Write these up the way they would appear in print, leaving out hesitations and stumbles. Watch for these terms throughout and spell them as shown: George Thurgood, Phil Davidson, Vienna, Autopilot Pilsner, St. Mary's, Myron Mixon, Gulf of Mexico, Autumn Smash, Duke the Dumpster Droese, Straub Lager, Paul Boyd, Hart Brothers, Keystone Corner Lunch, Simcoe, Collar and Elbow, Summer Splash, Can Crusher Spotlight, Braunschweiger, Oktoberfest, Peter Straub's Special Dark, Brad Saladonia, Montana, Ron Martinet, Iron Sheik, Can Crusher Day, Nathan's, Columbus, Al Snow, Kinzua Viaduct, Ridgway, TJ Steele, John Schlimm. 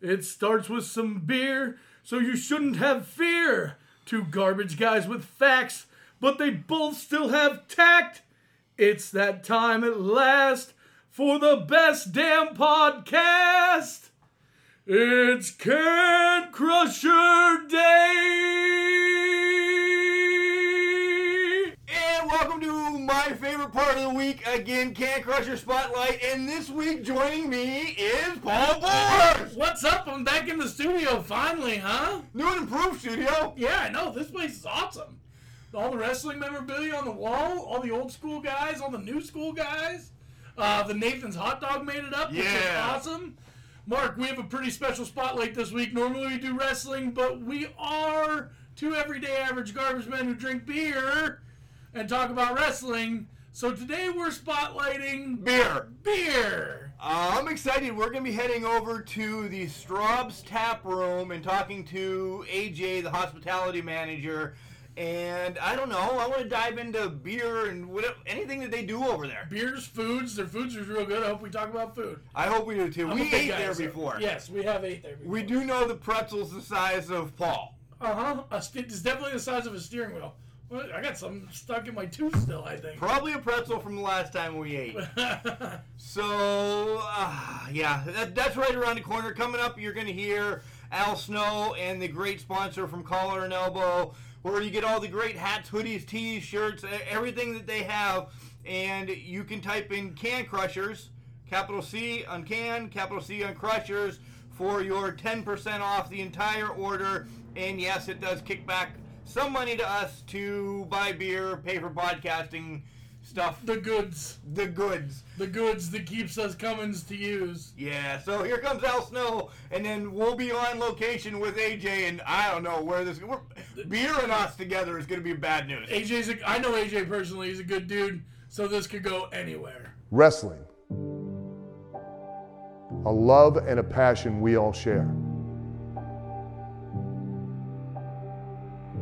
It starts with some beer, so you shouldn't have fear. Two garbage guys with facts, but they both still have tact. It's that time at last for the best damn podcast. It's Can Crusher Day! And welcome to my favorite part of the week, again, Can Crusher Spotlight. And this week joining me is Paul Boyd! What's up? I'm back in the studio finally, huh? New and improved studio? Yeah, I know. This place is awesome. All the wrestling memorabilia on the wall, all the old school guys, all the new school guys. The Nathan's Hot Dog made it up, which is awesome. Mark, we have a pretty special spotlight this week. Normally we do wrestling, but we are two everyday average garbage men who drink beer and talk about wrestling. So today we're spotlighting... Beer! I'm excited. We're going to be heading over to the Straub's Tap Room and talking to AJ, the hospitality manager. And I don't know, I want to dive into beer and whatever, anything that they do over there. Beers, foods. Their foods are real good. I hope we talk about food. I hope we do too. We ate there before. Yes, we have ate there before. We do know the pretzel's the size of Paul. Uh-huh. It's definitely the size of a steering wheel. I got something stuck in my tooth still, I think. Probably a pretzel from the last time we ate. So, that's right around the corner. Coming up, you're going to hear Al Snow and the great sponsor from Collar and Elbow, where you get all the great hats, hoodies, tees, shirts, everything that they have. And you can type in Can Crushers, capital C on Can, capital C on Crushers, for your 10% off the entire order. And, yes, it does kick back some money to us to buy beer, pay for podcasting stuff. The goods. The goods that keeps us Cummins to use. Yeah, so here comes Al Snow, and then we'll be on location with AJ, and I don't know where this... Beer and us together is going to be bad news. I know AJ personally. He's a good dude, so this could go anywhere. Wrestling. A love and a passion we all share.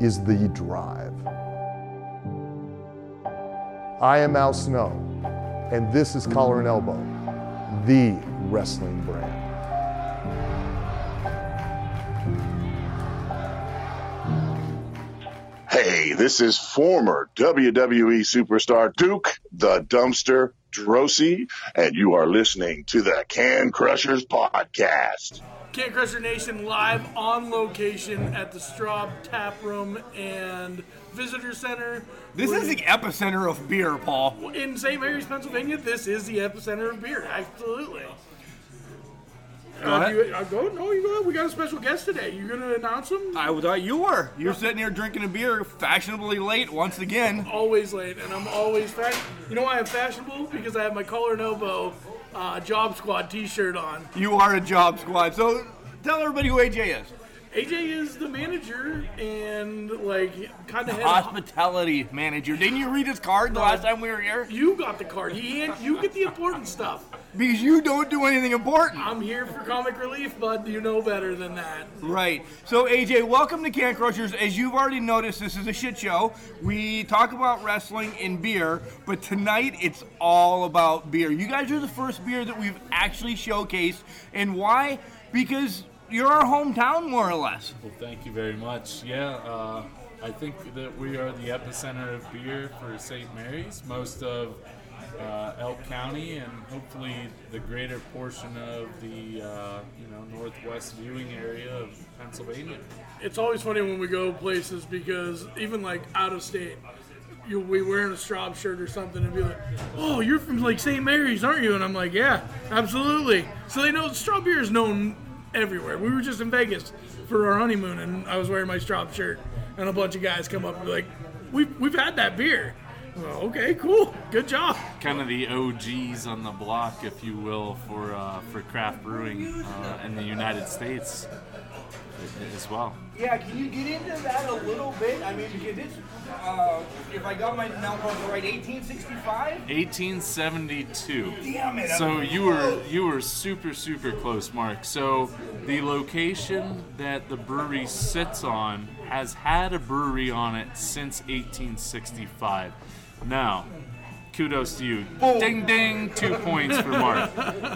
is the drive. I am Al Snow, and this is Collar and Elbow, the wrestling brand. Hey, this is former WWE superstar Duke the Dumpster Droese, and you are listening to the Can Crushers Podcast. Can Crusher Nation live on location at the Straub Tap Room and Visitor Center. This is the epicenter of beer, Paul. In St. Mary's, Pennsylvania, this is the epicenter of beer. Absolutely. No, you go. We got a special guest today. You going to announce him? I thought you were. You're sitting here drinking a beer fashionably late once again. Always late, and I'm always fashionable. You know why I'm fashionable? Because I have my Collar and Elbow Job Squad t-shirt on. You are a Job Squad. So tell everybody who AJ is. AJ is the manager and hospitality manager. Didn't you read his card the last time we were here? You got the card. You get the important stuff. Because you don't do anything important. I'm here for comic relief, bud. You know better than that. Right. So AJ, welcome to Can Crushers. As you've already noticed, this is a shit show. We talk about wrestling and beer, but tonight it's all about beer. You guys are the first beer that we've actually showcased. And why? Because you're our hometown, more or less. Well, thank you very much. Yeah, I think that we are the epicenter of beer for St. Mary's. Most of Elk County and hopefully the greater portion of the northwest viewing area of Pennsylvania. It's always funny when we go places because even like out of state, you'll be wearing a Straub shirt or something and be like, "Oh, you're from like St. Mary's, aren't you?" And I'm like, "Yeah, absolutely." So they know Straub beer is known everywhere. We were just in Vegas for our honeymoon and I was wearing my Straub shirt and a bunch of guys come up and be like, "We've had that beer." Well, okay, cool. Good job. Kind of the OGs on the block, if you will, for craft brewing in the United States as well. Yeah, can you get into that a little bit? I mean, because it's, if I got my numbers right, 1865? 1872. Damn it. So you were super, super close, Mark. So the location that the brewery sits on has had a brewery on it since 1865. Now, kudos to you. Boom. Ding, ding, 2 points for Mark.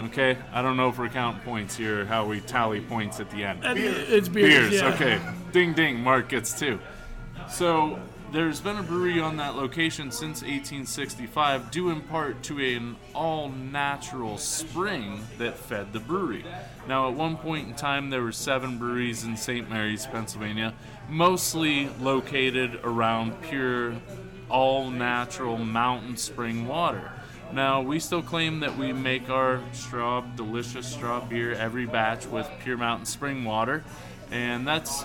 Okay? I don't know if we're counting points here or how we tally points at the end. It's beers. Beers, yeah. Okay. Ding, ding, Mark gets two. So there's been a brewery on that location since 1865, due in part to an all-natural spring that fed the brewery. Now, at one point in time, there were 7 breweries in St. Mary's, Pennsylvania, mostly located around pure, all-natural mountain spring water. Now, we still claim that we make our Straub, delicious Straub beer every batch with pure mountain spring water, and that's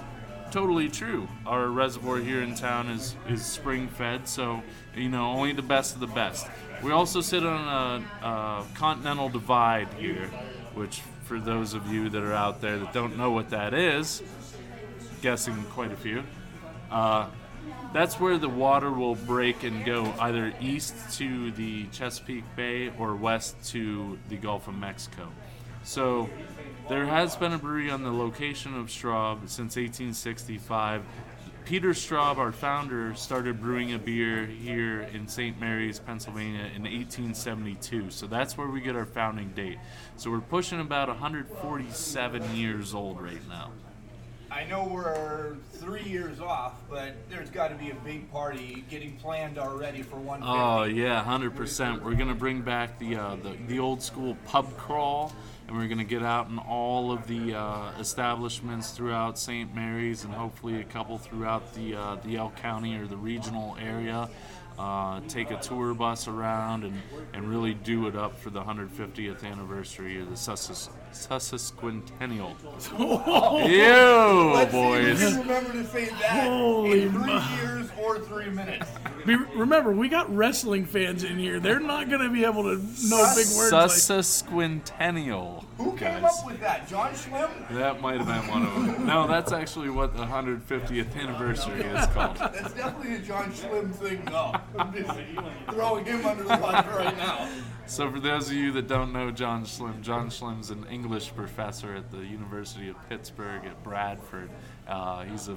totally true. Our reservoir here in town is spring fed, so only the best of the best. We also sit on a continental divide here, which for those of you that are out there that don't know what that is, guessing quite a few, that's where the water will break and go either east to the Chesapeake Bay or west to the Gulf of Mexico. So there has been a brewery on the location of Straub since 1865. Peter Straub, our founder, started brewing a beer here in St. Mary's, Pennsylvania in 1872. So that's where we get our founding date. So we're pushing about 147 years old right now. I know we're 3 years off, but there's got to be a big party getting planned already for 150. Oh, yeah, 100%. We're going to bring back the old school pub crawl, and we're going to get out in all of the establishments throughout St. Mary's and hopefully a couple throughout the Elk County or the regional area. Take a tour bus around and really do it up for the 150th anniversary of the sesquicentennial. Ew, boys. Let's remember to say that Holy in 3 years or 3 minutes. Remember, we got wrestling fans in here. They're not going to be able to know big words like sesquicentennial. Who came up with that? John Schlimm? That might have been one of them. No, that's actually what the 150th anniversary is called. That's definitely a John Schlimm thing, though. I'm just throwing him under the bus right now. So for those of you that don't know John Schlimm, John Schlimm's an English professor at the University of Pittsburgh at Bradford. He's a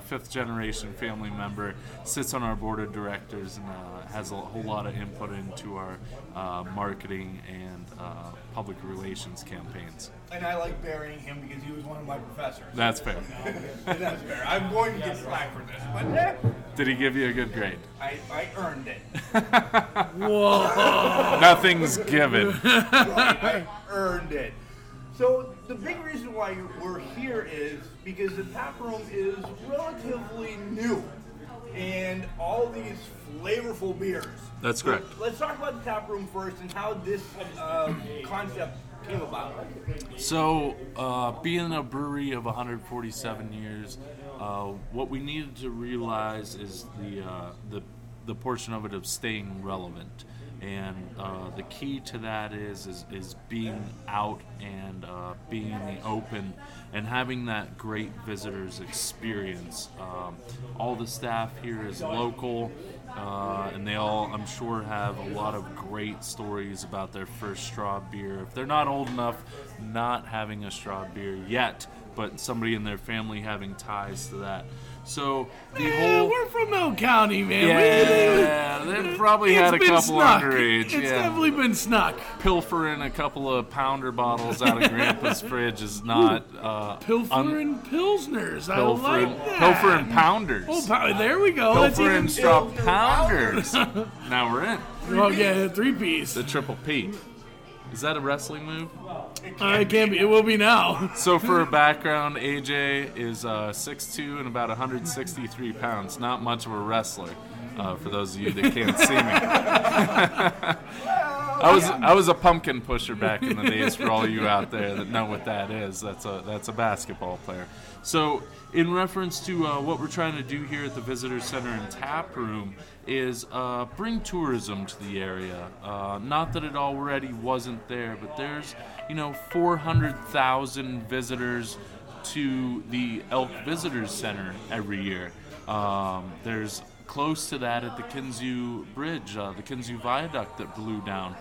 fifth-generation family member, sits on our board of directors, and has a whole lot of input into our marketing and public relations campaigns. And I like burying him because he was one of my professors. That's fair. That's fair. I'm going to get slack for this. But did he give you a good grade? I earned it. Whoa. Nothing's given. Right, I earned it. So the big reason why we're here is because the tap room is relatively new and all these flavorful beers. That's correct. Let's talk about the tap room first and how this concept came about. So being a brewery of 147 years, what we needed to realize is the portion of it of staying relevant. And the key to that is being out and being in the open and having that great visitors experience. All the staff here is local, and they all, I'm sure, have a lot of great stories about their first Straub beer. If they're not old enough, not having a Straub beer yet, but somebody in their family having ties to that. So the whole we're from Elk County, man. Yeah, they've probably had a couple underage. It's definitely been snuck. Pilfering a couple of pounder bottles out of Grandpa's fridge is not pilfering pilsners. I like that. Pilfering pounders. Oh, there we go. Pilfering Straub pounders. Now we're in. Oh yeah, 3-piece. The triple P. Is that a wrestling move? It can be. It will be now. So for a background, AJ is 6'2 and about 163 pounds. Not much of a wrestler, for those of you that can't see me. I was a pumpkin pusher back in the days for all you out there that know what that is. That's a basketball player. So in reference to what we're trying to do here at the Visitor Center and Tap Room is bring tourism to the area. Not that it already wasn't there, but there's 400,000 visitors to the Elk Visitor Center every year. There's close to that at the Kinzua Bridge, the Kinzua Viaduct that blew down.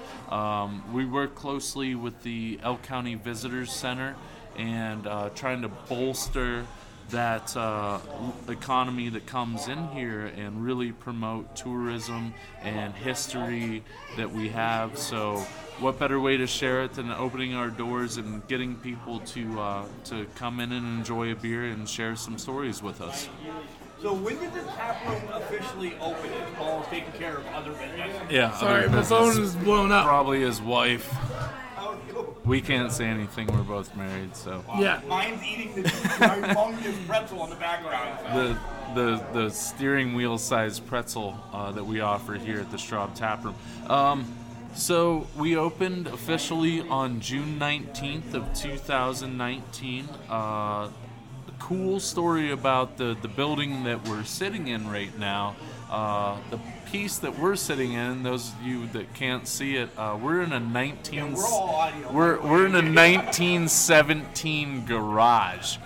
We work closely with the Elk County Visitors Center and trying to bolster that economy that comes in here and really promote tourism and history that we have. So what better way to share it than opening our doors and getting people to come in and enjoy a beer and share some stories with us. So when did the tap room officially open if Paul's taking care of other business? Yeah, sorry, my phone is blown up. Probably his wife. We can't say anything. We're both married, so. Wow. Yeah. Mine's eating the humongous pretzel in the background. So. The steering wheel sized pretzel that we offer here at the Straub Tap Room. So we opened officially on June 19th of 2019. The cool story about the building that we're sitting in right now. The piece that we're sitting in, those of you that can't see it, we're in a 1917 garage.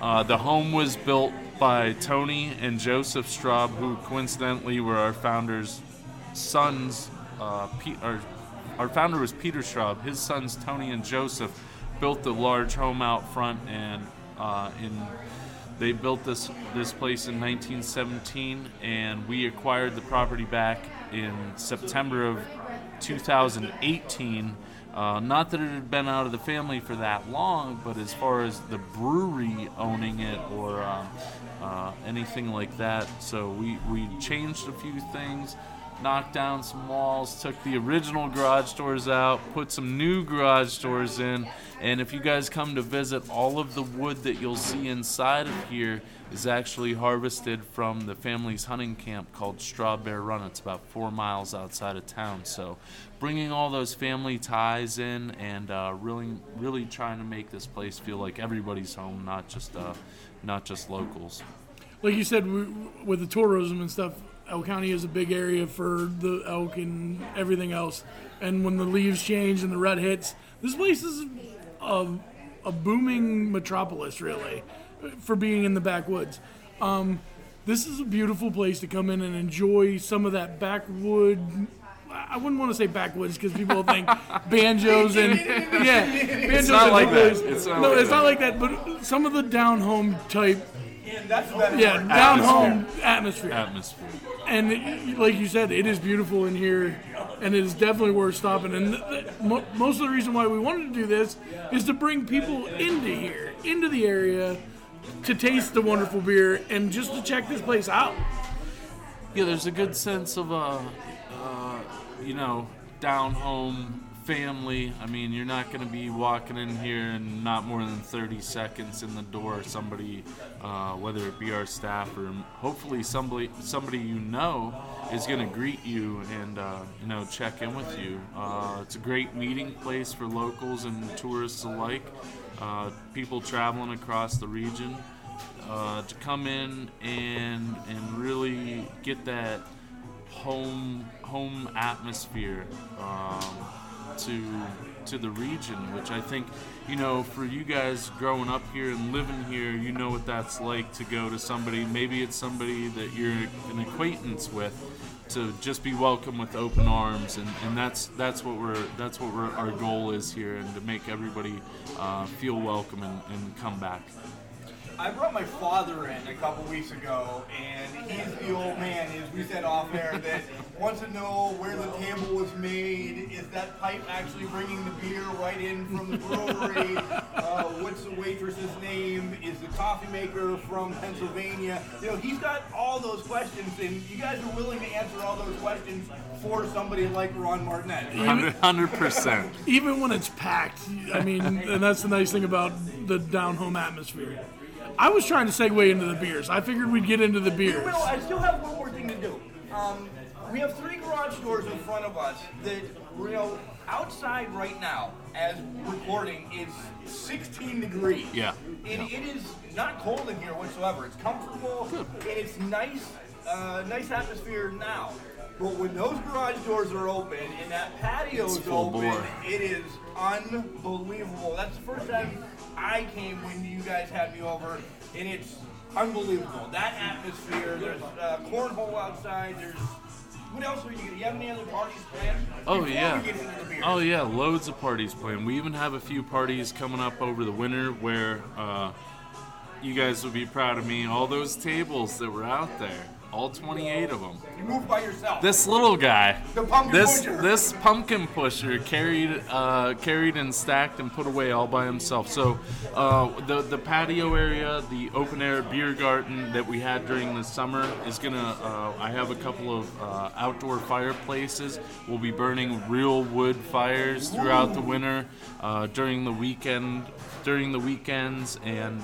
The home was built by Tony and Joseph Straub, who coincidentally were our founder's sons. Our founder was Peter Straub. His sons Tony and Joseph built the large home out front, and they built this place in 1917, and we acquired the property back in September of 2018. Not that it had been out of the family for that long, but as far as the brewery owning it or anything like that, so we changed a few things, knocked down some walls, took the original garage doors out, put some new garage doors in, and if you guys come to visit, all of the wood that you'll see inside of here is actually harvested from the family's hunting camp called Straub Bear Run. It's about 4 miles outside of town, so bringing all those family ties in and really trying to make this place feel like everybody's home, not just locals. Like you said, with the tourism and stuff, Elk County is a big area for the elk and everything else. And when the leaves change and the rut hits, this place is a booming metropolis, really, for being in the backwoods. This is a beautiful place to come in and enjoy some of that backwood. I wouldn't want to say backwoods because people think banjos and banjos. It's not like that. It's not like that. But some of the down-home type. And that's better. Yeah, down home atmosphere. And like you said, it is beautiful in here, and it is definitely worth stopping. And most of the reason why we wanted to do this is to bring people into here, into the area, to taste the wonderful beer and just to check this place out. Yeah, there's a good sense of down home. Family. I mean, you're not going to be walking in here and not more than 30 seconds in the door. Somebody, whether it be our staff or hopefully somebody you know, is going to greet you and check in with you. It's a great meeting place for locals and tourists alike. People traveling across the region to come in and really get that home atmosphere. To the region, which I think, for you guys growing up here and living here, you know what that's like to go to somebody, maybe it's somebody that you're an acquaintance with, to just be welcomed with open arms, and that's what our goal is here, and to make everybody feel welcome and come back. I brought my father in a couple weeks ago, and he's the old man, as we said off air, that wants to know where the table was made. Is that pipe actually bringing the beer right in from the brewery? What's the waitress's name? Is the coffee maker from Pennsylvania? You know, he's got all those questions, and you guys are willing to answer all those questions for somebody like Ron Martinet. Right? 100%. Even when it's packed, I mean, and that's the nice thing about the down-home atmosphere. I was trying to segue into the beers. I figured we'd get into the beers. We will. I still have one more thing to do. We have three garage doors in front of us that, you know, outside right now, as recording, it's 16 degrees. Yeah. It is not cold in here whatsoever. It's comfortable, and it's nice, nice atmosphere now. But when those garage doors are open and that patio is open, it is unbelievable. That's the first time I came when you guys had me over, and it's unbelievable. That atmosphere, there's cornhole outside, there's... What else are you getting? You have any other parties planned? Oh yeah, loads of parties planned. We even have a few parties coming up over the winter where you guys would be proud of me. All those tables that were out there, all 28 of them. You moved by yourself. This little guy, the pumpkin pusher. This pumpkin pusher carried and stacked and put away all by himself. So the patio area, the open air beer garden that we had during the summer is gonna. I have a couple of outdoor fireplaces. We'll be burning real wood fires throughout the winter, during the weekends, and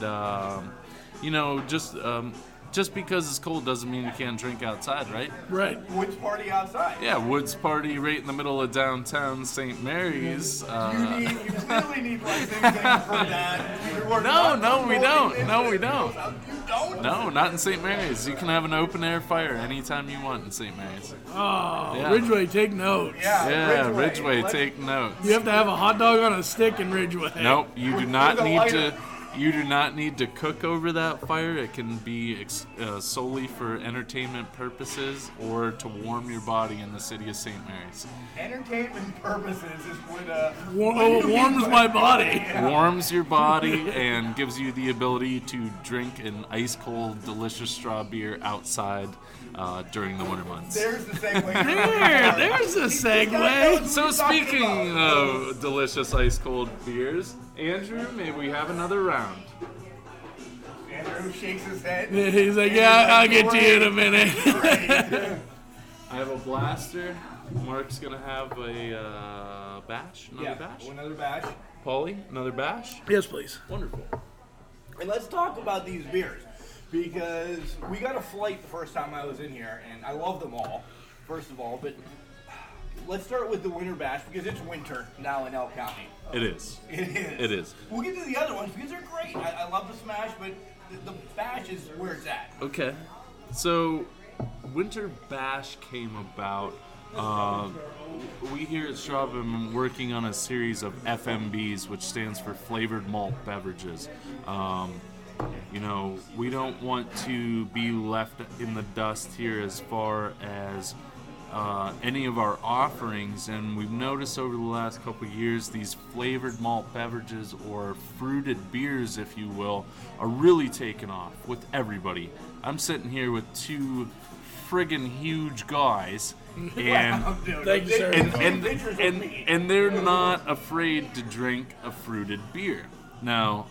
Just because it's cold doesn't mean you can't drink outside, right? Right. Woods party outside. Yeah, Woods party right in the middle of downtown St. Mary's. You clearly need licensing for that. No, we don't. You don't? No, not in St. Mary's. You can have an open air fire anytime you want in St. Mary's. Oh, yeah. Ridgway, take notes. Ridgway, take notes. You have to have a hot dog on a stick in Ridgway. Nope, you do not need to... You do not need to cook over that fire. It can be solely for entertainment purposes or to warm your body in the city of St. Mary's. Entertainment purposes is what... warms my body. Yeah. Warms your body and gives you the ability to drink an ice-cold, delicious straw beer outside during the winter months. There's the segue. There's the segue. So speaking of delicious ice-cold beers... Andrew, may we have another round? Andrew shakes his head. He's like, yeah, I'll get to you in a minute. I have a blaster. Mark's going to have a bash. Another bash? Another bash. Paulie, another bash? Yes, please. Wonderful. And let's talk about these beers. Because we got a flight the first time I was in here, and I love them all, first of all. But let's start with the Winter Bash, because it's winter now in Elk County. It is. We'll get to the other ones because they're great. I love the Smash, but the Bash is where it's at. Okay. So, Winter Bash came about. We here at Straub have been working on a series of FMBs, which stands for Flavored Malt Beverages. You know, we don't want to be left in the dust here as far as... any of our offerings, and we've noticed over the last couple of years these flavored malt beverages or fruited beers, if you will, are really taking off with everybody. I'm sitting here with two friggin' huge guys, and they're not afraid to drink a fruited beer. Now,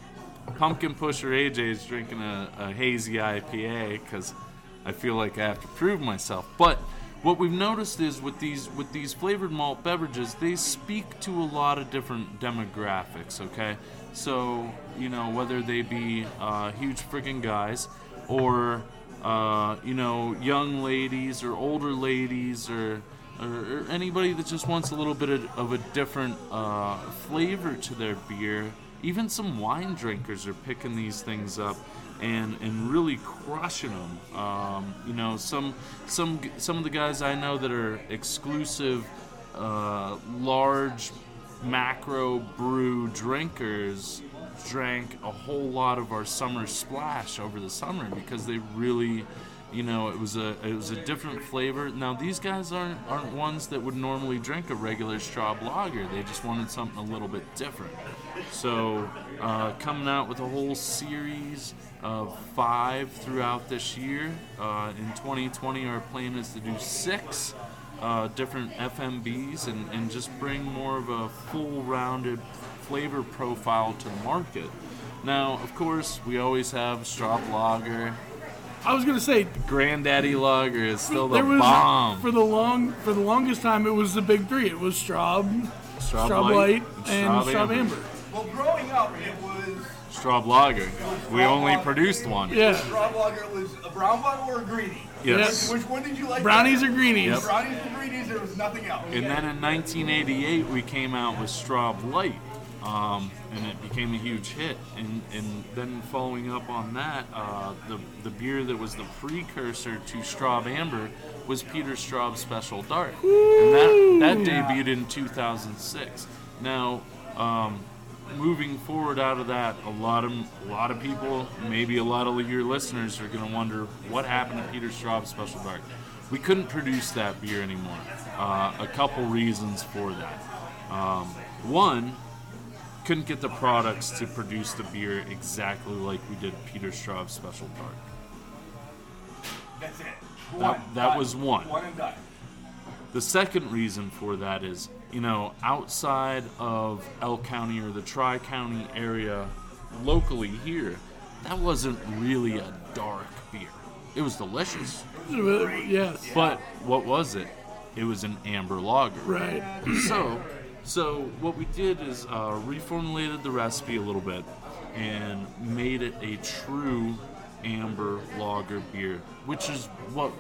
Pumpkin Pusher AJ is drinking a hazy IPA because I feel like I have to prove myself, but what we've noticed is with these flavored malt beverages, they speak to a lot of different demographics, okay? So, you know, whether they be huge freaking guys or, you know, young ladies or older ladies or anybody that just wants a little bit of a different flavor to their beer, even some wine drinkers are picking these things up. And really crushing them. You know, some of the guys I know that are exclusive, large, macro brew drinkers drank a whole lot of our Summer Splash over the summer because they really You know, it was a different flavor. Now these guys aren't ones that would normally drink a regular Straub Lager. They just wanted something a little bit different. So coming out with a whole series of 5 throughout this year. In 2020, our plan is to do 6 different FMBs and just bring more of a full-rounded flavor profile to the market. Now, of course, we always have Straub Lager. I was gonna say, Granddaddy Lager is still the bomb. For the longest time, it was the big three. It was Straub Light, and Straub Amber. Well, growing up, it was Straub Lager. We only produced one. Yeah. Straub Lager was a brown bottle or a greenie. Yes. Which one did you like? Brownies or greenies? Yep. Brownies or greenies. There was nothing else. And then in 1988, we came out with Straub Light. And it became a huge hit, and then following up on that, the beer that was the precursor to Straub Amber was Peter Straub's Special Dark, and that debuted in 2006. Now, moving forward out of that, a lot of people, maybe a lot of your listeners, are going to wonder what happened to Peter Straub's Special Dark. We couldn't produce that beer anymore. A couple reasons for that. One, couldn't get the products to produce the beer exactly like we did Peter Straub's Special Dark. That's it. That was one. One and done. The second reason for that is, you know, outside of Elk County or the Tri-County area, locally here, that wasn't really a dark beer. It was delicious. Yes. But what was it? It was an amber lager. Right. So what we did is reformulated the recipe a little bit and made it a true amber lager beer, which is what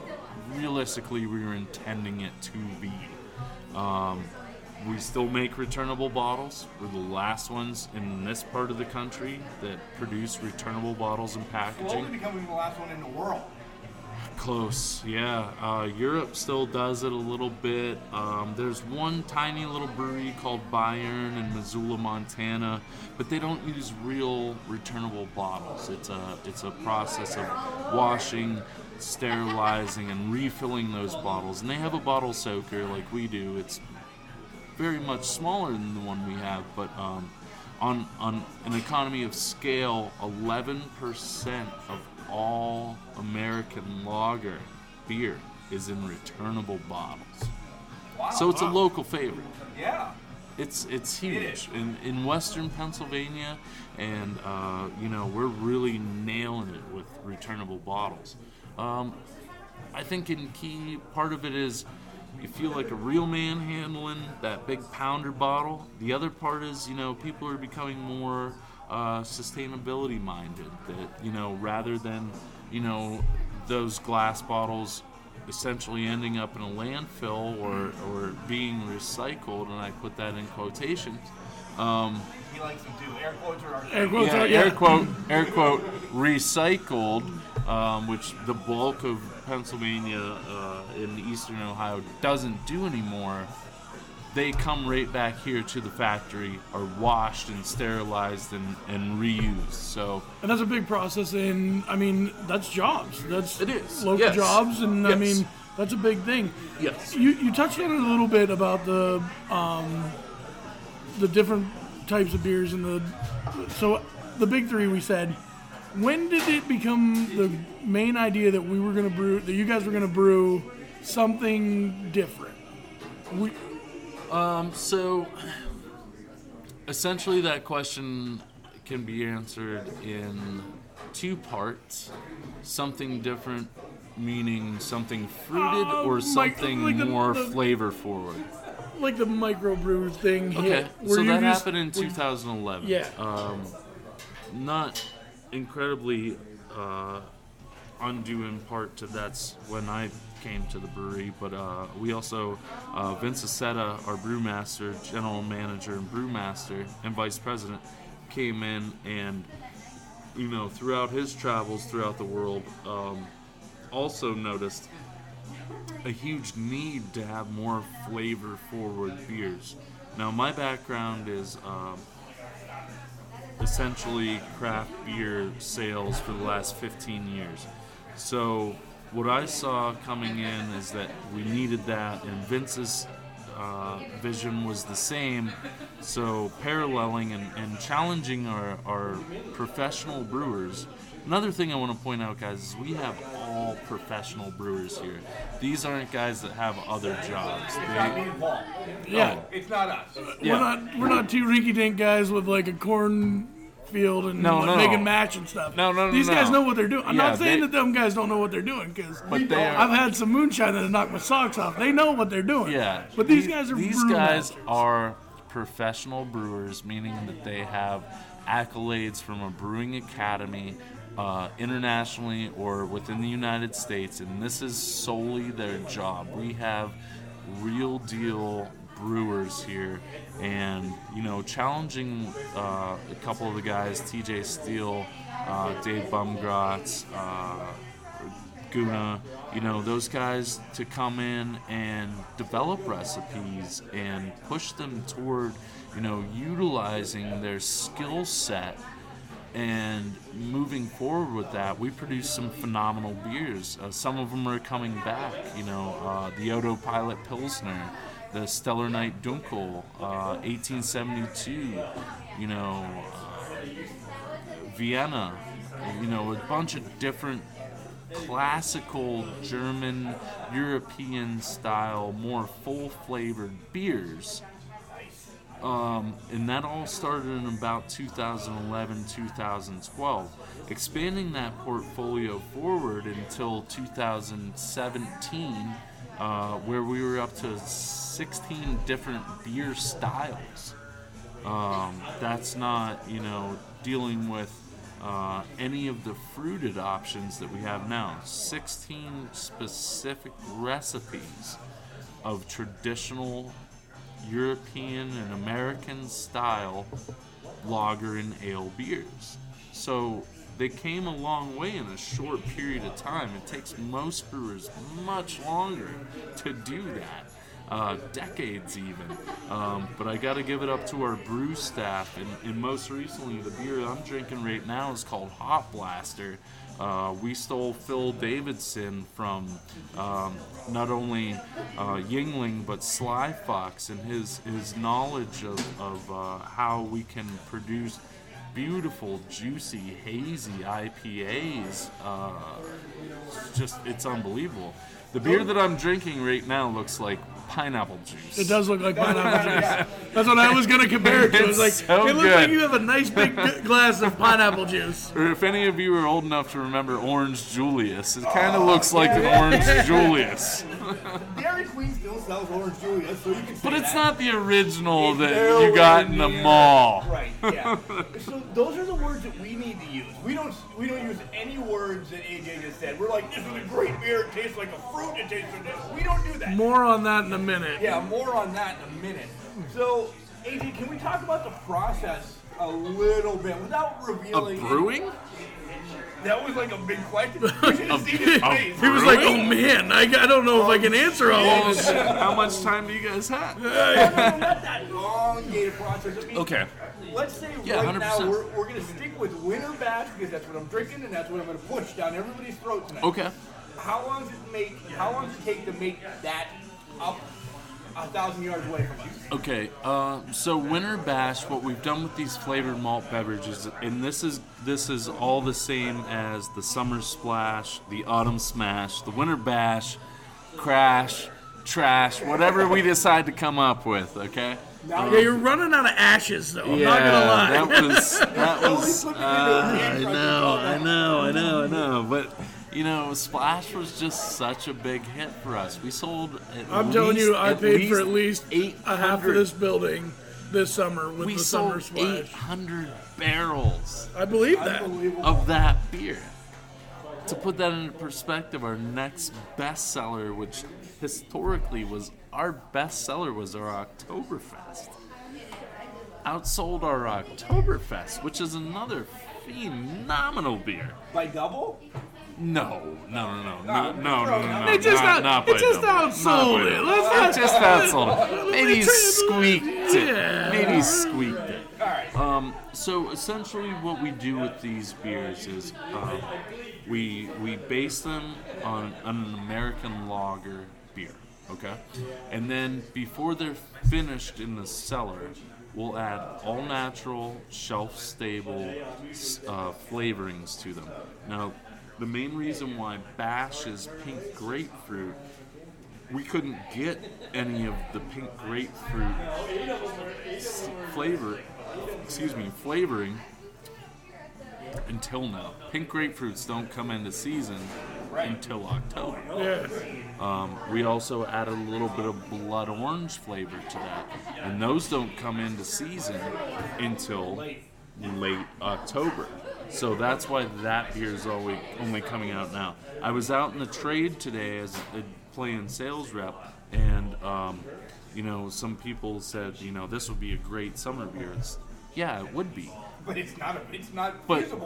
realistically we were intending it to be. We still make returnable bottles. We're the last ones in this part of the country that produce returnable bottles and packaging. Slowly becoming the last one in the world. Close, yeah. Europe still does it a little bit. There's one tiny little brewery called Bayern in Missoula, Montana, but they don't use real returnable bottles. It's a process of washing, sterilizing, and refilling those bottles. And they have a bottle soaker like we do. It's very much smaller than the one we have, but on an economy of scale, 11% of all American lager beer is in returnable bottles. Wow, so it's a local favorite. Yeah. It's huge. It is. In western Pennsylvania, and we're really nailing it with returnable bottles. I think in key part of it is you feel like a real man handling that big pounder bottle. The other part is, you know, people are becoming more sustainability minded, that, you know, rather than, you know, those glass bottles essentially ending up in a landfill or being recycled, and I put that in quotations. He likes to do air quotes or air quote recycled, which the bulk of Pennsylvania in eastern Ohio doesn't do anymore. They come right back here to the factory, are washed and sterilized and reused. So, and that's a big process, and I mean that's jobs. That's local jobs, and yes. I mean that's a big thing. Yes. You touched on it a little bit about the different types of beers and the big three we said. When did it become the main idea that we were going to brew, that you guys were going to brew something different? So, essentially that question can be answered in two parts. Something different, meaning something fruited or something more flavor-forward. Like the microbrew thing here. Okay, so that happened in 2011. Yeah. Not incredibly undue in part to that's when I came to the brewery, but we also, Vince Aceta, our brewmaster, general manager and brewmaster and vice president, came in and, you know, throughout his travels throughout the world, also noticed a huge need to have more flavor-forward beers. Now, my background is essentially craft beer sales for the last 15 years, so what I saw coming in is that we needed that, and Vince's vision was the same, so paralleling and challenging our professional brewers. Another thing I want to point out, guys, is we have all professional brewers here. These aren't guys that have other jobs. It's not me and Paul. Yeah. It's not us. Yeah. We're not two rinky-dink guys with like a cornfield and making match and stuff. These guys know what they're doing. I'm not saying that them guys don't know what they're doing, because I've had some moonshine that has knocked my socks off. They know what they're doing. Yeah. But these guys are professional brewers, meaning that they have accolades from a brewing academy, internationally or within the United States, and this is solely their job. We have real deal brewers here, and challenging a couple of the guys, TJ Steele, Dave Bumgratz, Guna, those guys, to come in and develop recipes and push them toward utilizing their skill set. And moving forward with that, we produced some phenomenal beers. Some of them are coming back, the Autopilot Pilsner, the Stellar Night Dunkel, 1872, Vienna, a bunch of different classical German, European-style, more full-flavored beers. And that all started in about 2011, 2012. Expanding that portfolio forward until 2017, where we were up to 16 different beer styles. That's not, dealing with any of the fruited options that we have now. 16 specific recipes of traditional European and American style lager and ale beers. So they came a long way in a short period of time. It takes most brewers much longer to do that, decades even. But I got to give it up to our brew staff. And most recently, the beer I'm drinking right now is called Hop Blaster. We stole Phil Davidson from not only Yingling but Sly Fox, and his knowledge of how we can produce beautiful, juicy, hazy IPAs. It's unbelievable. The beer that I'm drinking right now looks like pineapple juice. It does look like pineapple juice. That's what I was going to compare it to. It looks like you have a nice big glass of pineapple juice. Or if any of you are old enough to remember Orange Julius, it kind of looks like an Orange Julius. Dairy Queen still sells Orange Julius, so you can But it's not the original that you got in the mall. Right, yeah. So those are the words that we need to use. We don't use any words that AJ just said. We're like, this is a great beer. It tastes like a fruit. It tastes like this. We don't do that. More on that in a minute. Yeah, more on that in a minute. So, AJ, can we talk about the process a little bit without revealing? Of brewing? That was like a big question. You should have seen his face. He was like, oh man, I don't know if I can answer all this. How much time do you guys have? No, not that long-gated process. I mean, okay. Let's say right 100%. Now we're going to stick with Winter Bash because that's what I'm drinking and that's what I'm going to push down everybody's throat tonight. Okay. How long does it take to make that up 1,000 yards away from us? Okay, so Winter Bash, what we've done with these flavored malt beverages, and this is all the same as the Summer Splash, the Autumn Smash, the Winter Bash, Crash, Trash, whatever we decide to come up with, okay? You're running out of ashes, though. I'm not going to lie. That was I know. But... Splash was just such a big hit for us. We sold I paid for at least a half of this building this summer with the Summer Splash. We sold 800 barrels. I believe that. Of that beer. To put that into perspective, our next bestseller, which historically was our bestseller, was our Oktoberfest. Outsold our Oktoberfest, which is another phenomenal beer. By double? No. It just outsold it. It just outsold it. Maybe squeaked it. All right. So essentially what we do with these beers is We base them on an American lager beer, okay? And then before they're finished in the cellar, we'll add all-natural, shelf-stable flavorings to them. Now, the main reason why Bash is pink grapefruit, we couldn't get any of the pink grapefruit flavoring until now. Pink grapefruits don't come into season until October. Yes. We also added a little bit of blood orange flavor to that, and those don't come into season until late October. So that's why that beer is only coming out now. I was out in the trade today as a playing sales rep, and some people said, this would be a great summer beer. Yeah, it would be. But it's not feasible. But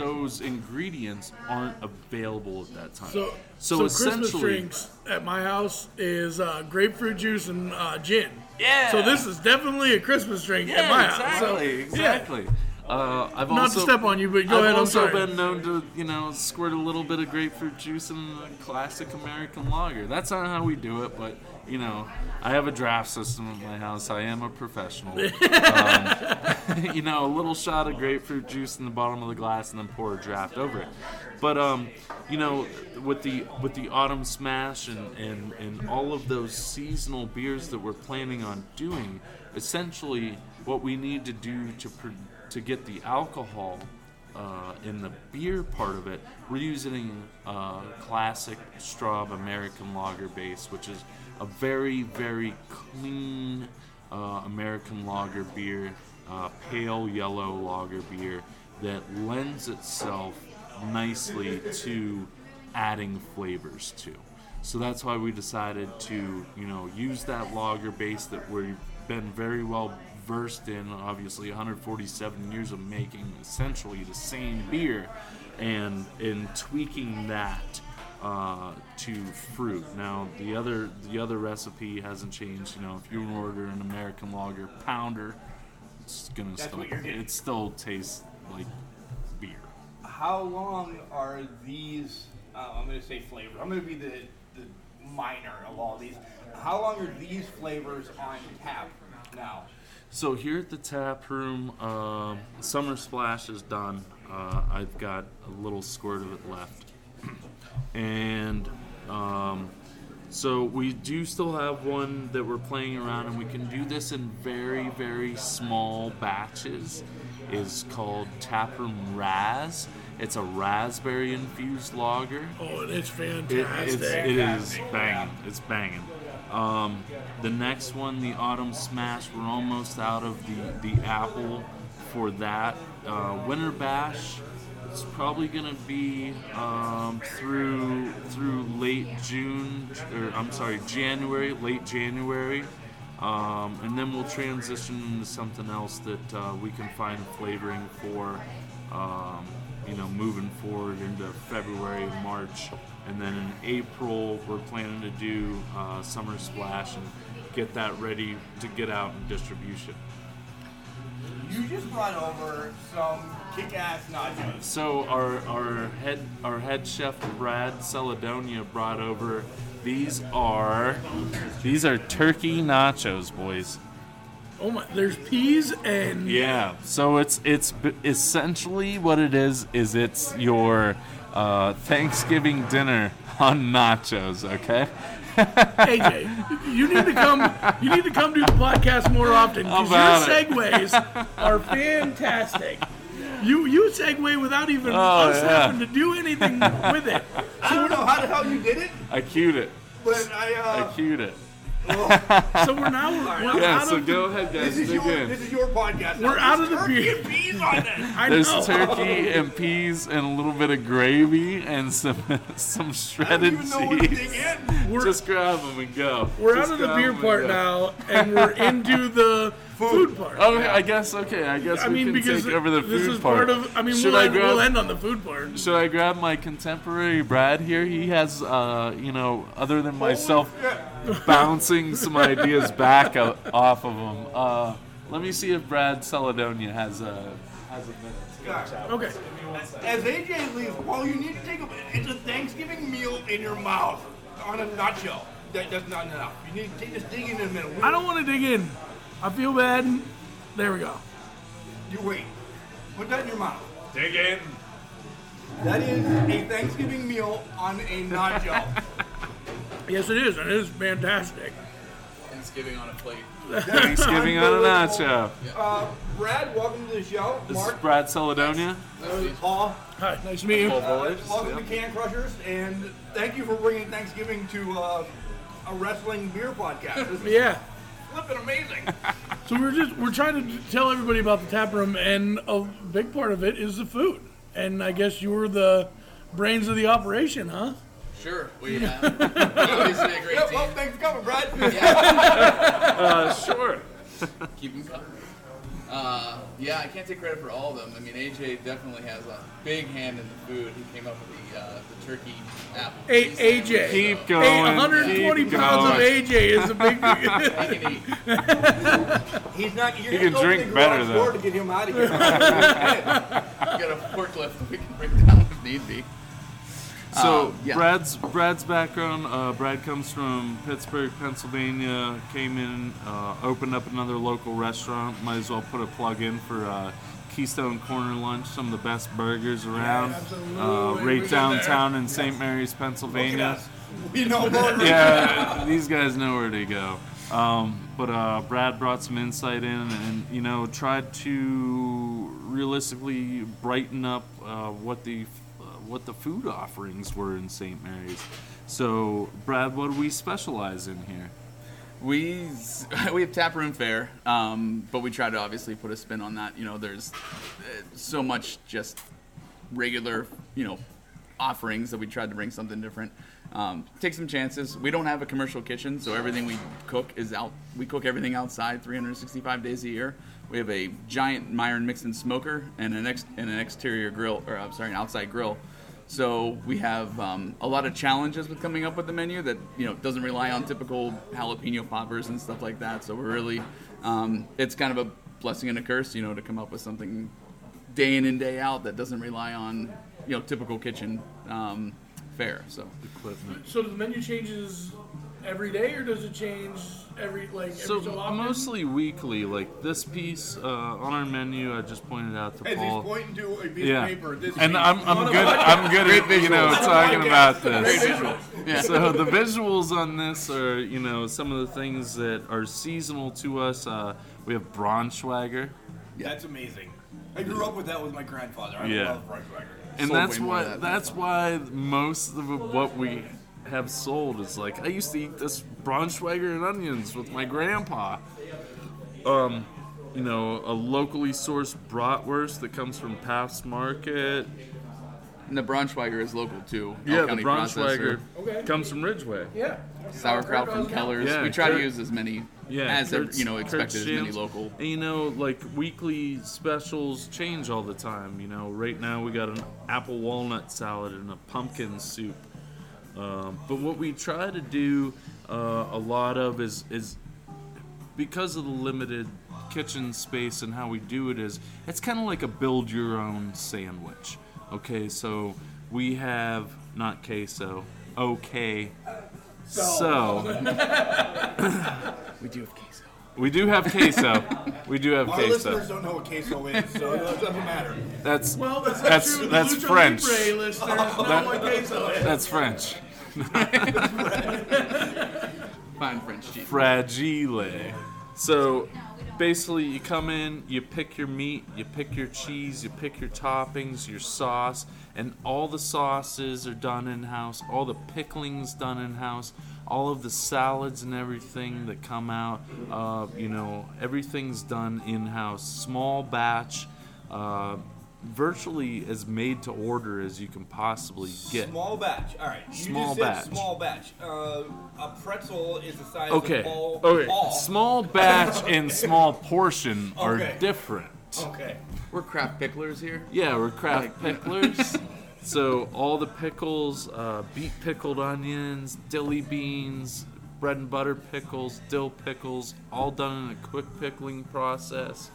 those ingredients aren't available at that time. So essentially, Christmas drinks at my house is grapefruit juice and gin. Yeah. So this is definitely a Christmas drink at my house. So, exactly. Yeah. I've not also, to step on you, but go ahead. I've also been known to, squirt a little bit of grapefruit juice in a classic American lager. That's not how we do it, but I have a draft system at my house. I am a professional. A little shot of grapefruit juice in the bottom of the glass, and then pour a draft over it. But with the Autumn Smash and all of those seasonal beers that we're planning on doing, essentially what we need to do to get the alcohol in the beer part of it, we're using classic Straub American lager base, which is a very, very clean American lager beer, pale yellow lager beer that lends itself nicely to adding flavors to. So that's why we decided to, use that lager base that we've been very well versed in, obviously 147 years of making essentially the same beer, and tweaking that to fruit. Now the other recipe hasn't changed. If you order an American lager pounder, it still tastes like beer. How long are these? I'm going to say flavor. I'm going to be the minor of all these. How long are these flavors on tap now? So here at the tap room, Summer Splash is done. I've got a little squirt of it left. And so we do still have one that we're playing around, and we can do this in very, very small batches. It's called Taproom Raz. It's a raspberry-infused lager. Oh, it's fantastic. It is banging. It's banging. The next one, the Autumn Smash, we're almost out of the apple for that. Winter Bash, it's probably going to be through late January. And then we'll transition into something else that we can find flavoring for, moving forward into February, March. And then in April, we're planning to do Summer Splash and get that ready to get out in distribution. You just brought over some kick-ass nachos. So our head chef Brad Saladonia brought over. These are turkey nachos, boys. Oh my! There's peas and So it's essentially what it is it's your Thanksgiving dinner on nachos, okay? AJ, you need to come do the podcast more often, because your segues are fantastic. You segue without even us having to do anything with it. I don't know how the hell you did it. I cued it. But I cued it. So we're now out of. So go ahead, guys. This is your podcast. We're out of the turkey and peas on this. There's turkey and peas and a little bit of gravy and some shredded cheese. Just grab them and go. We're just out of the beer part now, and we're into the food part. Oh, yeah. I guess we can take over the food part. We'll end on the food part. Should I grab my contemporary Brad here? He has, other than myself, bouncing some ideas back off of him. Let me see if Brad Saladonia has hasn't been a okay. As AJ leaves, Paul, you need to take a. It's a Thanksgiving meal in your mouth on a nutshell. That's not enough. You need to just dig in a minute. I don't want to dig in. I feel bad. There we go. You wait. Put that in your mouth. Dig in. That is a Thanksgiving meal on a nacho. Yes, it is. It is fantastic. Thanksgiving on a plate. Thanksgiving on a nacho. Brad, welcome to the show. This Mark, is Brad Saladonia. Nice. Paul. Hi. Nice to meet you. Welcome to Can Crushers, and thank you for bringing Thanksgiving to a wrestling beer podcast. This yeah. Flipping amazing. So we're trying to tell everybody about the tap room, and a big part of it is the food. And I guess you were the brains of the operation, huh? Sure, we have. Always a great team. Well, thanks for coming, Brad. Yeah. Sure. Keep them coming. Yeah, I can't take credit for all of them. I mean, AJ definitely has a big hand in the food. He came up with the turkey apple. Hey, AJ. Keep going. Hey, 120 keep pounds going. Of AJ is a big thing. He He's not. You're he can drink better, though. Door to get him out of here. We got a forklift that we can break down if need be. So yeah. Brad's background, Brad comes from Pittsburgh, Pennsylvania, came in, opened up another local restaurant. Might as well put a plug in for Keystone Corner Lunch, some of the best burgers around, right downtown in St. Mary's, Pennsylvania. We know burgers. Yeah, these guys know where to go. But Brad brought some insight in and, you know, tried to realistically brighten up what the food offerings were in St. Mary's. So, Brad, what do we specialize in here? We have taproom fare, but we try to obviously put a spin on that. You know, there's so much just regular, you know, offerings that we tried to bring something different. Take some chances. We don't have a commercial kitchen, so everything we cook is out. We cook everything outside 365 days a year. We have a giant Myron Mixon smoker and an exterior grill, or I'm sorry, an outside grill. So we have a lot of challenges with coming up with the menu that, you know, doesn't rely on typical jalapeno poppers and stuff like that. So we're really, it's kind of a blessing and a curse, you know, to come up with something day in and day out that doesn't rely on, you know, typical kitchen fare. So equipment. So the menu changes every day, or does it change every so often? Mostly weekly. Like this piece on our menu, I just pointed out to Paul. He's pointing to a piece of paper. This and I'm good at, you know, talking about this. Yeah. So the visuals on this are, you know, some of the things that are seasonal to us. We have Braunschweiger. Yeah. That's amazing. I grew up with that with my grandfather. I love Braunschweiger. And that's why most of what we have sold is like, I used to eat this Braunschweiger and onions with my grandpa. You know, a locally sourced bratwurst that comes from Pabst Market. And the Braunschweiger is local too. Yeah, the Braunschweiger comes from Ridgway. Yeah. Sauerkraut from Keller's. Yeah, we try to use as many as Kurt's, you know, expected, as many local. And, you know, like weekly specials change all the time. You know, right now we got an apple walnut salad and a pumpkin soup. But what we try to do a lot of is because of the limited kitchen space and how we do it is, it's kind of like a build your own sandwich. Okay, so we have not queso. Okay, so we do have queso. We do have queso. Our listeners don't know what queso is, so it doesn't matter. That's French. That's French. Fine French cheese. Fragile. So basically, you come in, you pick your meat, you pick your cheese, you pick your toppings, your sauce, and all the sauces are done in-house, all the pickling's done in-house, all of the salads and everything that come out, you know, everything's done in-house. Small batch, virtually as made to order as you can possibly get. Small batch. All right. You just said small batch. A pretzel is the size of a ball. Okay. Small batch and small portion are different. Okay. We're craft picklers here. Yeah, we're craft picklers. So all the pickles, beet pickled onions, dilly beans, bread and butter pickles, dill pickles, all done in a quick pickling process.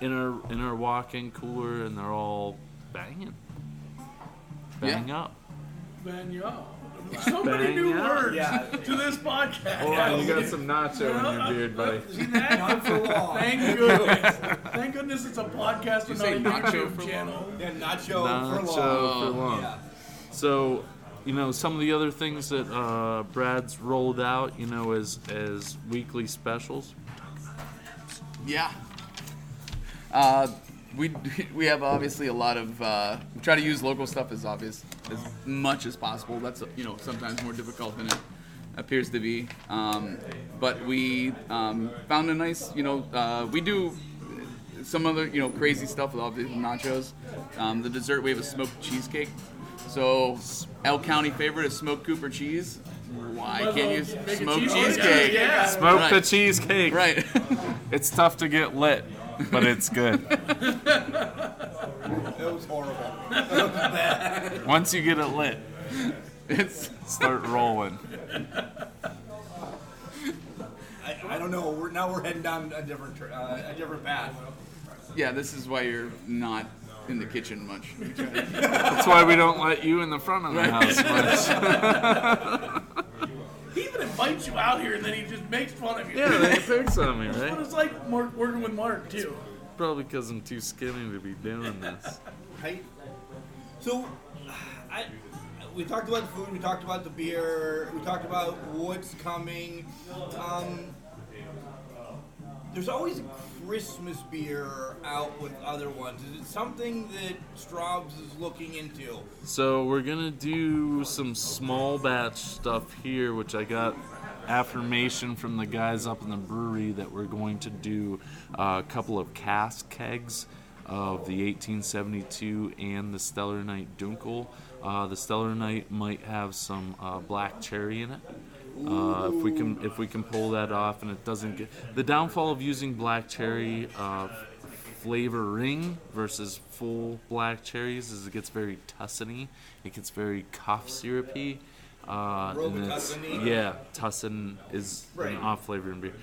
in our walk-in cooler, and they're all banging up. Bang up. So many new words to this podcast. All right, you got some nacho in your beard, buddy. Not for long. Thank goodness. Thank goodness it's a podcast with a nacho channel. Yeah, nacho for long. Yeah. So, some of the other things that Brad's rolled out, as weekly specials. Yeah. We have obviously a lot of try to use local stuff as much as possible. That's sometimes more difficult than it appears to be. But we found a nice we do some other crazy stuff with all these nachos. The dessert, we have a smoked cheesecake. So Elk County favorite is smoked Cooper cheese. Why can't you smoke cheesecake? Yeah. Smoke the cheesecake. Right. It's tough to get lit. But it's good. It was horrible. Once you get it lit, start rolling. I don't know. Now we're heading down a different path. Yeah, this is why you're not in the kitchen much. That's why we don't let you in the front of the house much. He even invites you out here, and then he just makes fun of you. Yeah, he picks on me, right? That's what it's like working with Mark, too. It's probably because I'm too skinny to be doing this. Right? So, we talked about the food, we talked about the beer, we talked about what's coming. There's always a Christmas beer out with other ones. Is it something that Straub's is looking into? So we're going to do some small batch stuff here, which I got affirmation from the guys up in the brewery that we're going to do a couple of cask kegs of the 1872 and the Stellar Night Dunkel. The Stellar Night might have some black cherry in it. If we can pull that off, and it doesn't get the downfall of using black cherry flavoring versus full black cherries is it gets very tussiny, it gets very cough syrupy, and it's, tussin is an off flavor in beer.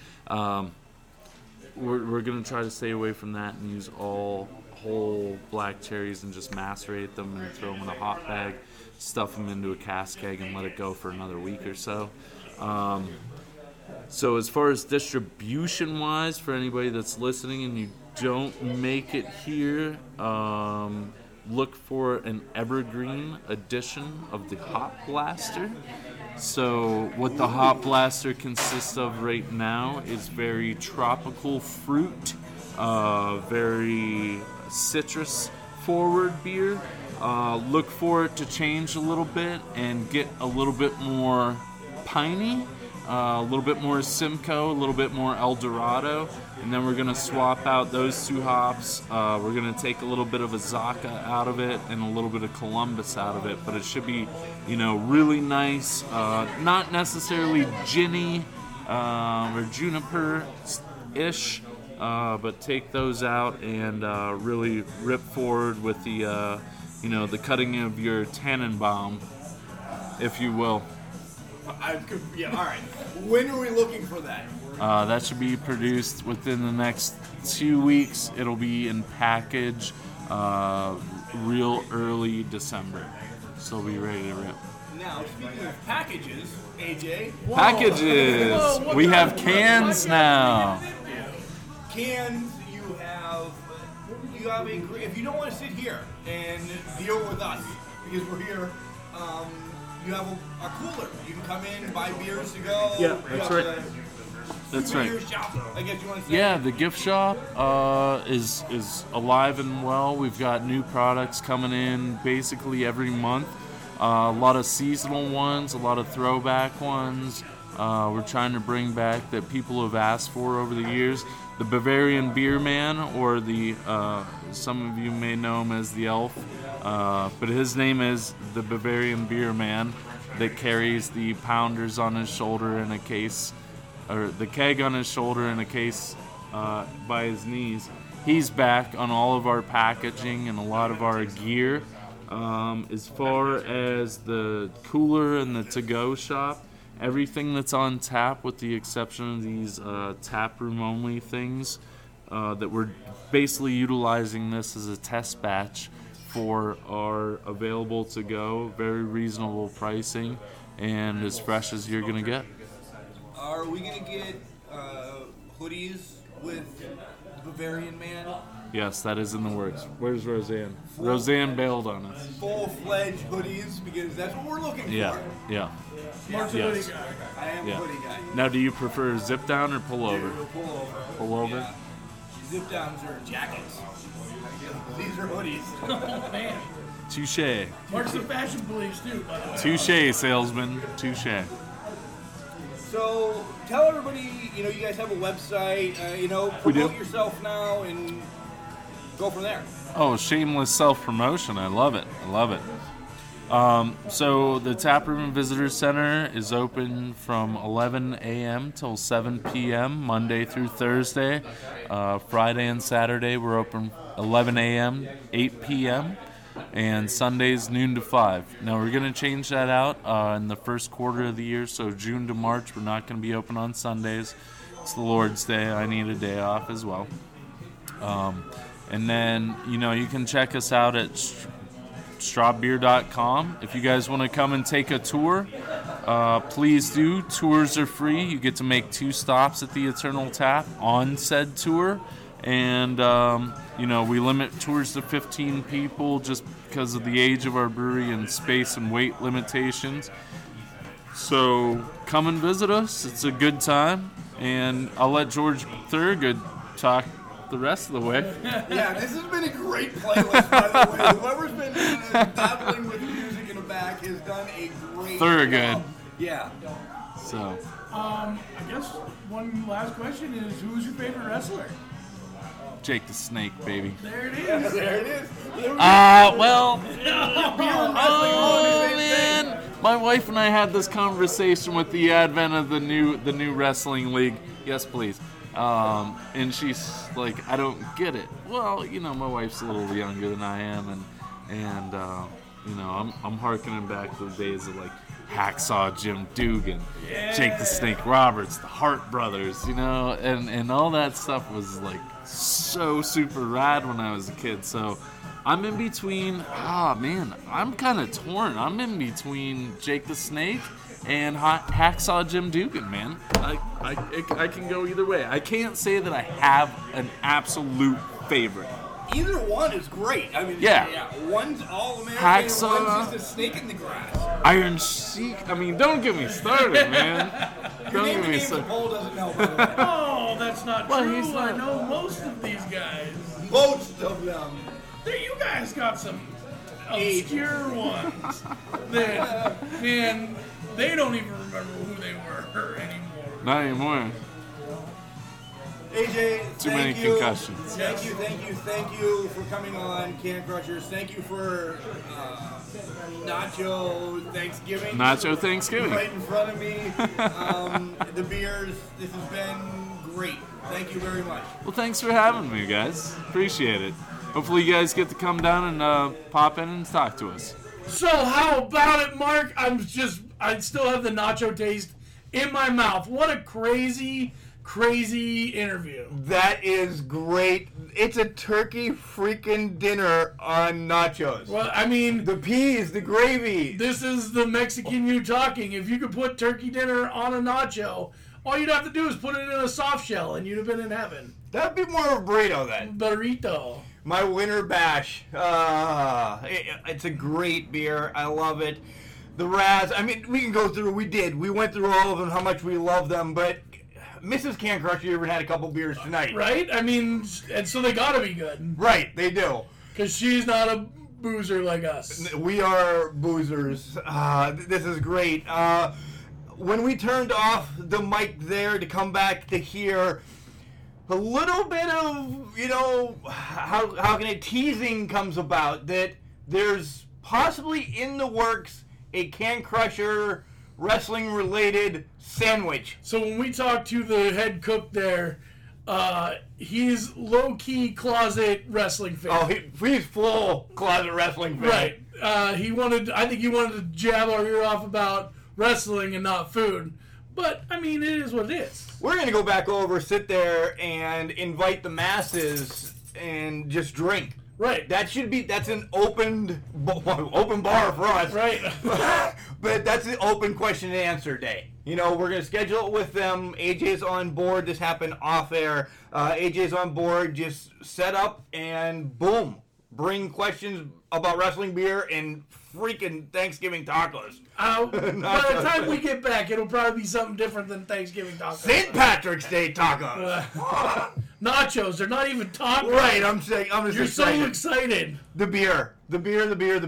We're gonna try to stay away from that and use all whole black cherries and just macerate them and throw them in a hot bag, stuff them into a cask keg, and let it go for another week or so. So as far as distribution-wise, for anybody that's listening and you don't make it here, look for an evergreen edition of the Hop Blaster. So what the Hop Blaster consists of right now is very tropical fruit, very citrus-forward beer. Look for it to change a little bit and get a little bit more piney, a little bit more Simcoe, a little bit more El Dorado, and then we're going to swap out those two hops. We're going to take a little bit of Azaka out of it and a little bit of Columbus out of it, but it should be, really nice, not necessarily ginny or juniper-ish. But take those out and really rip forward with the, the cutting of your Tannenbaum, if you will. All right. When are we looking for that? That should be produced within the next 2 weeks. It'll be in package real early December, so we'll be ready to rip. Now, speaking of packages, AJ. Whoa. Packages. Whoa, we have cans now. Cans, you have a, if you don't want to sit here and deal with us, because we're here, you have a cooler. You can come in, buy beers to go. Yeah, that's right. That's right. Beer shop, I guess you want to say. Yeah, the gift shop is alive and well. We've got new products coming in basically every month. A lot of seasonal ones, a lot of throwback ones. We're trying to bring back that people have asked for over the years. The Bavarian Beer Man, or the some of you may know him as the Elf, but his name is the Bavarian Beer Man that carries the pounders on his shoulder in a case, or the keg on his shoulder in a case by his knees. He's back on all of our packaging and a lot of our gear. As far as the cooler and the to-go shop, everything that's on tap, with the exception of these tap room only things, that we're basically utilizing this as a test batch for our available to go, very reasonable pricing, and as fresh as you're gonna get. Are we gonna get hoodies with Bavarian Man? Yes, that is in the works. Where's Roseanne? Roseanne bailed on us. Full-fledged hoodies, because that's what we're looking for. Yeah, yeah. Yes. I am a hoodie guy. Now, do you prefer zip-down or pull-over? Pull-over. Pull-over? Yeah. Zip-downs are jackets. These are hoodies. Oh, man. Touché. Mark's the fashion police, too, by the way. Touché, salesman. Touché. So, tell everybody, you guys have a website, promote yourself now and go from there. Oh, shameless self-promotion. I love it. So, the Taproom and Visitor Center is open from 11 a.m. till 7 p.m. Monday through Thursday. Friday and Saturday, we're open 11 a.m., 8 p.m., and Sundays noon to 5. Now we're going to change that out in the first quarter of the year, so June to March we're not going to be open on Sundays. It's the Lord's Day. I need a day off as well. And then, you can check us out at straubbeer.com. If you guys want to come and take a tour, please do. Tours are free. You get to make 2 stops at the Eternal Tap on said tour. And, we limit tours to 15 people just because of the age of our brewery and space and weight limitations. So come and visit us. It's a good time. And I'll let George Thurgood talk the rest of the way. Yeah, this has been a great playlist, by the way. Whoever's been dabbling with music in the back has done a great job. Yeah. So. I guess one last question is, who's your favorite wrestler? Jake the Snake, baby. There it is. Man. My wife and I had this conversation with the advent of the new wrestling league. Yes, please. And she's like, I don't get it. Well, my wife's a little younger than I am, and I'm hearkening back to the days of like Hacksaw Jim Duggan, Jake the Snake Roberts, the Hart Brothers, and all that stuff was like so super rad when I was a kid. So I'm in between. I'm kind of torn. I'm in between Jake the Snake and Hacksaw Jim Duggan, man. I can go either way. I can't say that I have an absolute favorite. Either one is great. I mean, yeah. One's all American. Hacksaw. One's just a snake in the grass. Iron Sheik. I mean, don't get me started, man. Your name and David Cole doesn't know, by the way. Oh, that's not true. I know most of these guys. Most of them. You guys got some obscure ones. Man, they don't even remember who they were anymore. Not anymore. AJ, too many concussions. Thank you for coming on Can Crushers. Thank you for Nacho Thanksgiving. Right in front of me. The beers. This has been great. Thank you very much. Well, thanks for having me, guys. Appreciate it. Hopefully, you guys get to come down and pop in and talk to us. So, how about it, Mark? I still have the nacho taste in my mouth. What a crazy interview. That is great. It's a turkey freaking dinner on nachos. Well, I mean, the peas, the gravy. This is the Mexican you talking. If you could put turkey dinner on a nacho, all you'd have to do is put it in a soft shell and you'd have been in heaven. That'd be more of a burrito then. Burrito. My Winter Bash. It's a great beer. I love it. The Raz, I mean, we can go through. We went through all of them, how much we love them, but Mrs. Can Crusher even had a couple beers tonight. Right? I mean, and so they gotta be good. Right, they do. Because she's not a boozer like us. We are boozers. This is great. When we turned off the mic there to come back to hear a little bit of, how can a teasing comes about that there's possibly in the works a Can Crusher wrestling-related sandwich. So when we talked to the head cook there, he's low-key closet wrestling fan. Oh, he's full closet wrestling fan. Right. I think he wanted to jab our ear off about wrestling and not food. But, I mean, it is what it is. We're going to go back over, sit there, and invite the masses and just drink. Right. That should be, that's an open bar for us. Right. But that's the open question and answer day. You know, we're going to schedule it with them. AJ's on board. This happened off air. AJ's on board. Just set up and boom. Bring questions about wrestling beer and freaking Thanksgiving tacos. By the time we get back, it'll probably be something different than Thanksgiving tacos. St. Patrick's Day tacos. Nachos. They're not even tacos. Right. I'm just excited. You're so excited. The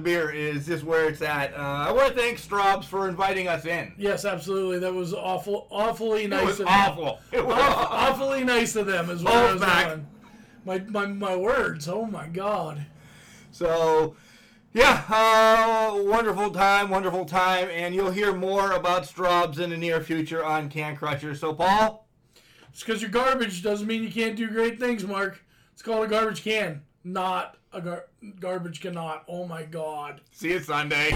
beer is just where it's at. I want to thank Straub's for inviting us in. Yes, absolutely. That was awfully nice. It was awful. It was awfully nice of them as well. My words. Oh my God. So, yeah, wonderful time, and you'll hear more about Straub's in the near future on Can Crusher. So, Paul? Just because you're garbage doesn't mean you can't do great things, Mark. It's called a garbage can, not a garbage cannot. Oh, my God. See you Sunday.